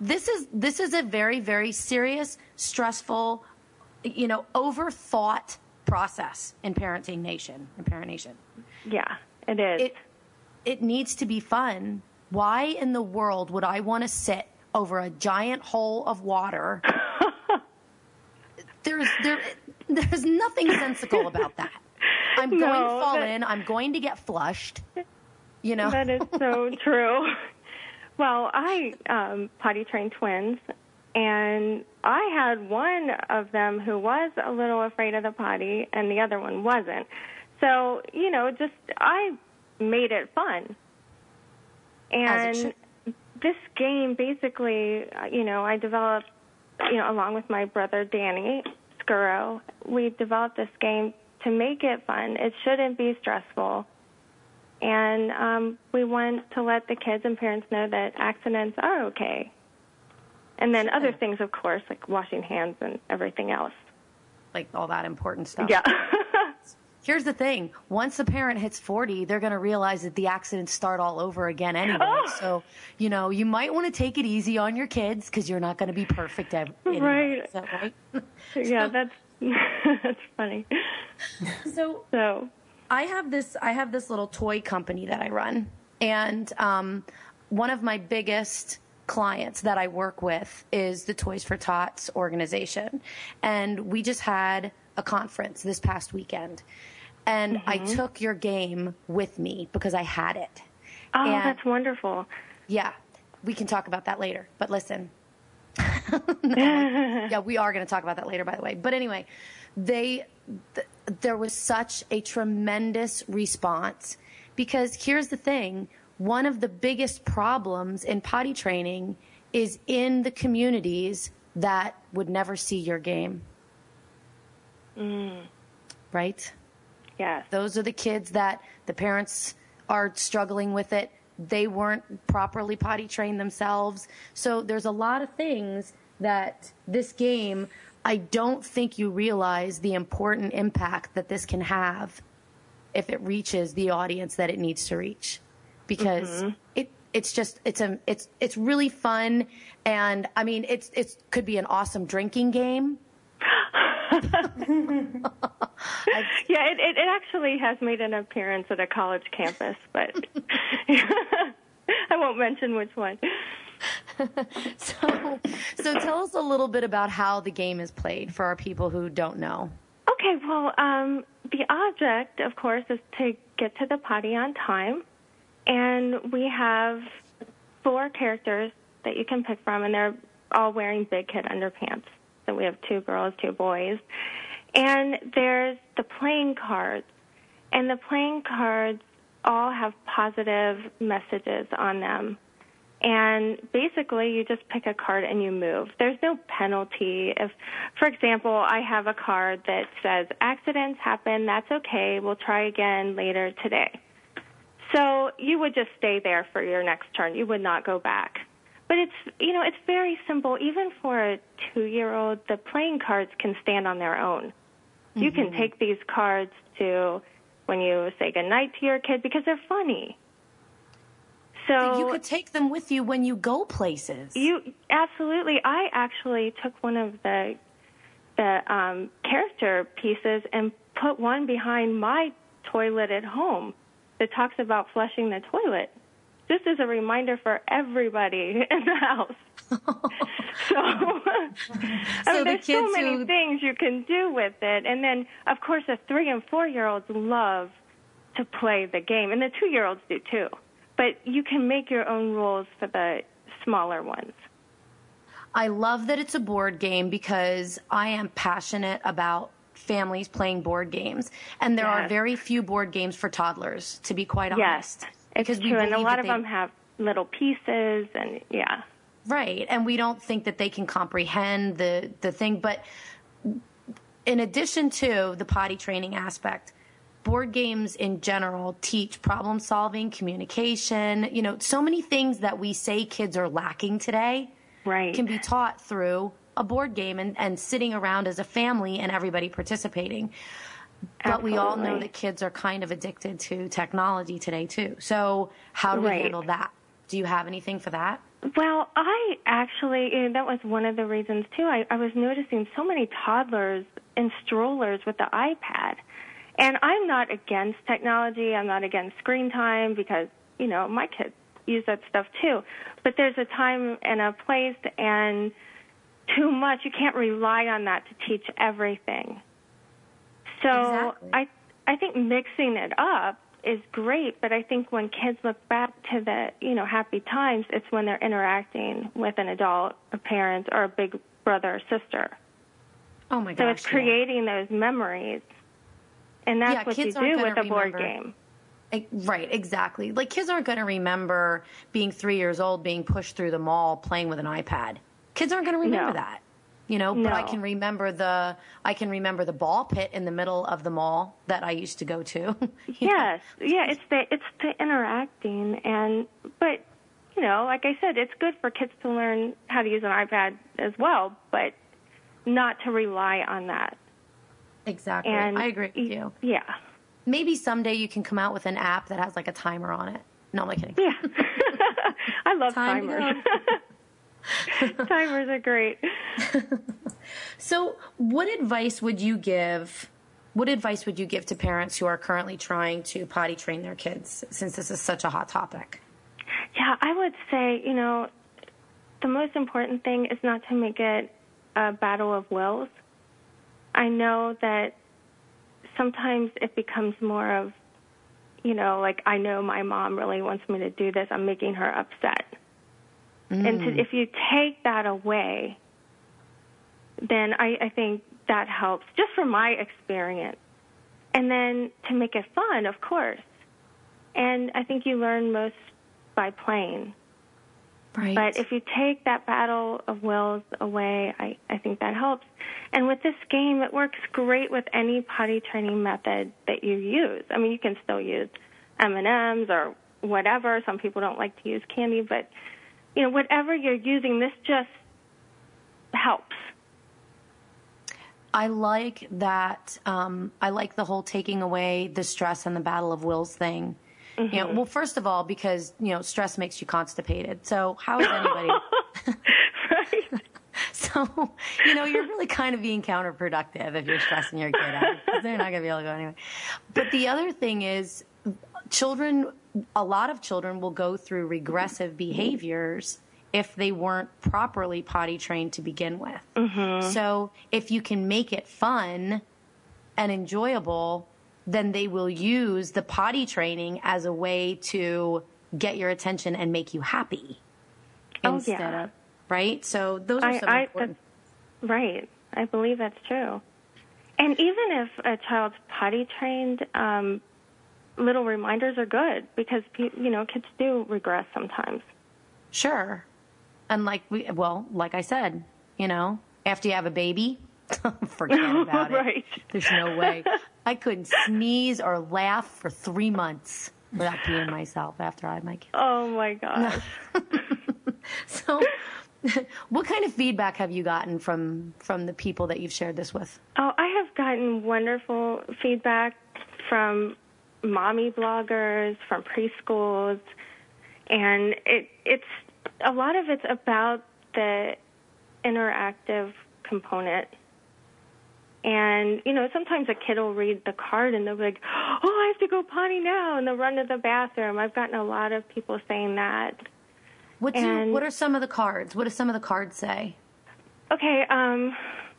This is this is a very, very serious, stressful, you know, overthought process in Parenting Nation, in Parent Nation. Yeah, it is. It, it needs to be fun. Why in the world would I want to sit over a giant hole of water? There's there, there's nothing sensical about that. I'm no, going to fall that, in. I'm going to get flushed. You know, that is so true. Well, I um, potty trained twins, and I had one of them who was a little afraid of the potty, and the other one wasn't. So you know, just I made it fun, and. As it should. This game, basically, you know, I developed, you know, along with my brother Danny Scuro, we developed this game to make it fun. It shouldn't be stressful. And um, we want to let the kids and parents know that accidents are okay. And then other things, of course, like washing hands and everything else. Like all that important stuff. Yeah. Here's the thing. Once the parent hits forty, they're going to realize that the accidents start all over again anyway. Oh. So, you know, you might want to take it easy on your kids because you're not going to be perfect ever. Right. Is that right? Yeah, so, that's that's funny. So, so I have this I have this little toy company that I run, and um, one of my biggest clients that I work with is the Toys for Tots organization, and we just had a conference this past weekend. And mm-hmm. I took your game with me because I had it. Oh, and that's wonderful. Yeah. We can talk about that later. But listen. Yeah, we are going to talk about that later, by the way. But anyway, they th- there was such a tremendous response. Because here's the thing. One of the biggest problems in potty training is in the communities that would never see your game. Mm. Right? Yeah. Those are the kids that the parents are struggling with it. They weren't properly potty trained themselves. So there's a lot of things that this game, I don't think you realize the important impact that this can have if it reaches the audience that it needs to reach. Because mm-hmm. it it's just it's a it's it's really fun, and I mean it's it's could be an awesome drinking game. Yeah, it, it actually has made an appearance at a college campus, but I won't mention which one. so, so tell us a little bit about how the game is played for our people who don't know. Okay, well, um, the object, of course, is to get to the potty on time, and we have four characters that you can pick from, and they're all wearing big kid underpants. So we have two girls, two boys. And there's the playing cards, and the playing cards all have positive messages on them. And basically, you just pick a card and you move. There's no penalty. If, for example, I have a card that says, accidents happen, that's okay, we'll try again later today. So you would just stay there for your next turn. You would not go back. But it's, you know, it's very simple. Even for a two-year-old, the playing cards can stand on their own. Mm-hmm. You can take these cards to when you say goodnight to your kid because they're funny. So you could take them with you when you go places. You absolutely. I actually took one of the the um, character pieces and put one behind my toilet at home that talks about flushing the toilet. This is a reminder for everybody in the house. so, I so mean, there's the so many who... things you can do with it. And then, of course, the three- and four-year-olds love to play the game, and the two-year-olds do, too. But you can make your own rules for the smaller ones. I love that it's a board game because I am passionate about families playing board games. And there yes. are very few board games for toddlers, to be quite honest. Yes, it's because true. We and a lot of they... them have little pieces and, yeah. Right. And we don't think that they can comprehend the, the thing. But in addition to the potty training aspect, board games in general teach problem solving, communication, you know, so many things that we say kids are lacking today right. can be taught through a board game and, and sitting around as a family and everybody participating. But Absolutely. We all know that kids are kind of addicted to technology today, too. So how do we right. handle that? Do you have anything for that? Well, I actually, you know, that was one of the reasons, too. I, I was noticing so many toddlers in strollers with the iPad. And I'm not against technology. I'm not against screen time because, you know, my kids use that stuff too. But there's a time and a place and too much. You can't rely on that to teach everything. So exactly. I I think mixing it up is great, but I think when kids look back to the, you know, happy times, it's when they're interacting with an adult, a parent, or a big brother or sister. Oh, my gosh. So it's creating yeah. those memories. And that's yeah, what you do with a board game. Right, exactly. Like, kids aren't going to remember being three years old, being pushed through the mall, playing with an iPad. Kids aren't going to remember no. that, you know? No. But I can remember the I can remember the ball pit in the middle of the mall that I used to go to. yes, know? yeah, it's the, it's the interacting. and But, you know, like I said, it's good for kids to learn how to use an iPad as well, but not to rely on that. Exactly. And I agree with you. Yeah. Maybe someday you can come out with an app that has like a timer on it. No, I'm kidding. Yeah. I love Time timers. Timers are great. So what advice would you give, what advice would you give to parents who are currently trying to potty train their kids since this is such a hot topic? Yeah, I would say, you know, the most important thing is not to make it a battle of wills. I know that sometimes it becomes more of, you know, like, I know my mom really wants me to do this. I'm making her upset. Mm. And to, if you take that away, then I, I think that helps, just from my experience. And then to make it fun, of course. And I think you learn most by playing. Right. But if you take that battle of wills away, I, I think that helps. And with this game, it works great with any potty training method that you use. I mean, you can still use M and M's or whatever. Some people don't like to use candy, but, you know, whatever you're using, this just helps. I like that. Um, I like the whole taking away the stress and the battle of wills thing. Mm-hmm. You know, well, first of all, because, you know, stress makes you constipated. So how is anybody? Right. So, you know, you're really kind of being counterproductive if you're stressing your kid out. Because they're not going to be able to go anywhere. But the other thing is children, a lot of children will go through regressive behaviors if they weren't properly potty trained to begin with. Mm-hmm. So if you can make it fun and enjoyable, then they will use the potty training as a way to get your attention and make you happy. oh, instead yeah. of, right? So those are I, some I, important. Uh, right. I believe that's true. And even if a child's potty trained, um, little reminders are good because, you know, kids do regress sometimes. Sure. And like we, well, like I said, you know, after you have a baby, forget about right. it. There's no way. I couldn't sneeze or laugh for three months without peeing myself after I had my kid. Oh, my gosh. So what kind of feedback have you gotten from, from the people that you've shared this with? Oh, I have gotten wonderful feedback from mommy bloggers, from preschools, and it it's a lot of it's about the interactive component. And, you know, sometimes a kid will read the card and they'll be like, oh, I have to go potty now, and they'll run to the bathroom. I've gotten a lot of people saying that. What do and, you, what are some of the cards? What do some of the cards say? Okay, um,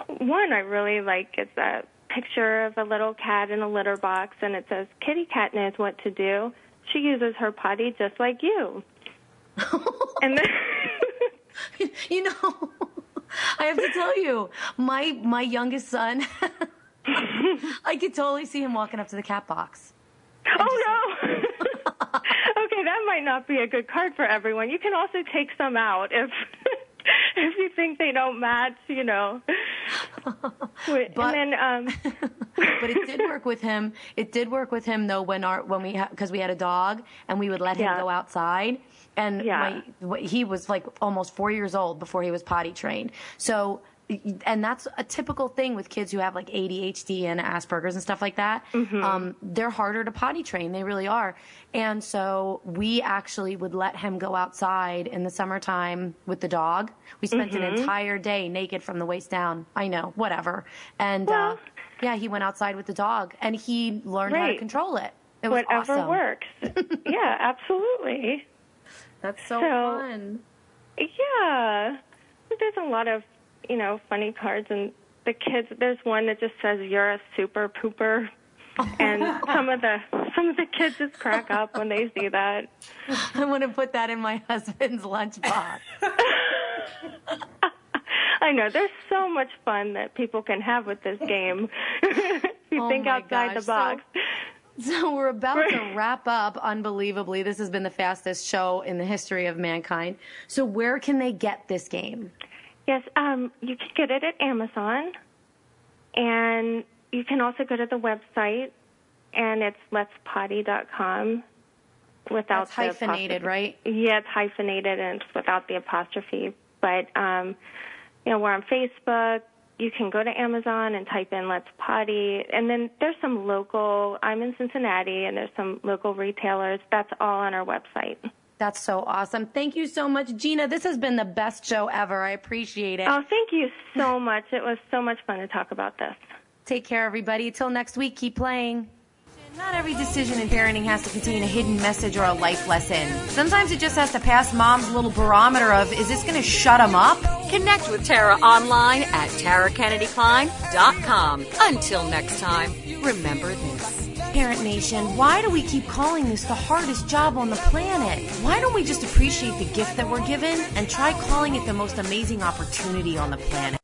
one I really like is a picture of a little cat in a litter box, and it says, kitty cat knows what to do. She uses her potty just like you. And then, you know, I have to tell you, my my youngest son, I could totally see him walking up to the cat box. Oh, no. Like, okay, that might not be a good card for everyone. You can also take some out if if you think they don't match, you know. But, and then, um... but it did work with him. It did work with him, though, when our when we ha- 'cause we had a dog, and we would let yeah. him go outside. And yeah. my, he was like almost four years old before he was potty trained. So, and that's a typical thing with kids who have like A D H D and Asperger's and stuff like that. Mm-hmm. Um, they're harder to potty train. They really are. And so we actually would let him go outside in the summertime with the dog. We spent mm-hmm. an entire day naked from the waist down. I know, whatever. And well, uh, yeah, he went outside with the dog and he learned right. how to control it. It was whatever awesome. Works. Yeah, absolutely. That's so, so fun. Yeah. There's a lot of, you know, funny cards. And the kids, there's one that just says, you're a super pooper. And some of the some of the kids just crack up when they see that. I want to put that in my husband's lunchbox. I know. There's so much fun that people can have with this game. If you oh think outside gosh, the box. So- So we're about to wrap up. Unbelievably, this has been the fastest show in the history of mankind. So where can they get this game? Yes, um, you can get it at Amazon. And you can also go to the website, and it's let's potty dot com. Without That's hyphenated, right? Yeah, it's hyphenated, and it's without the apostrophe. But, um, you know, we're on Facebook. You can go to Amazon and type in Let's Potty. And then there's some local, I'm in Cincinnati, and there's some local retailers. That's all on our website. That's so awesome. Thank you so much, Gina. This has been the best show ever. I appreciate it. Oh, thank you so much. It was so much fun to talk about this. Take care, everybody. Till next week, keep playing. Not every decision in parenting has to contain a hidden message or a life lesson. Sometimes it just has to pass mom's little barometer of, is this going to shut them up? Connect with Tara online at tara kennedy kline dot com. Until next time, remember this. Parent Nation, why do we keep calling this the hardest job on the planet? Why don't we just appreciate the gift that we're given and try calling it the most amazing opportunity on the planet?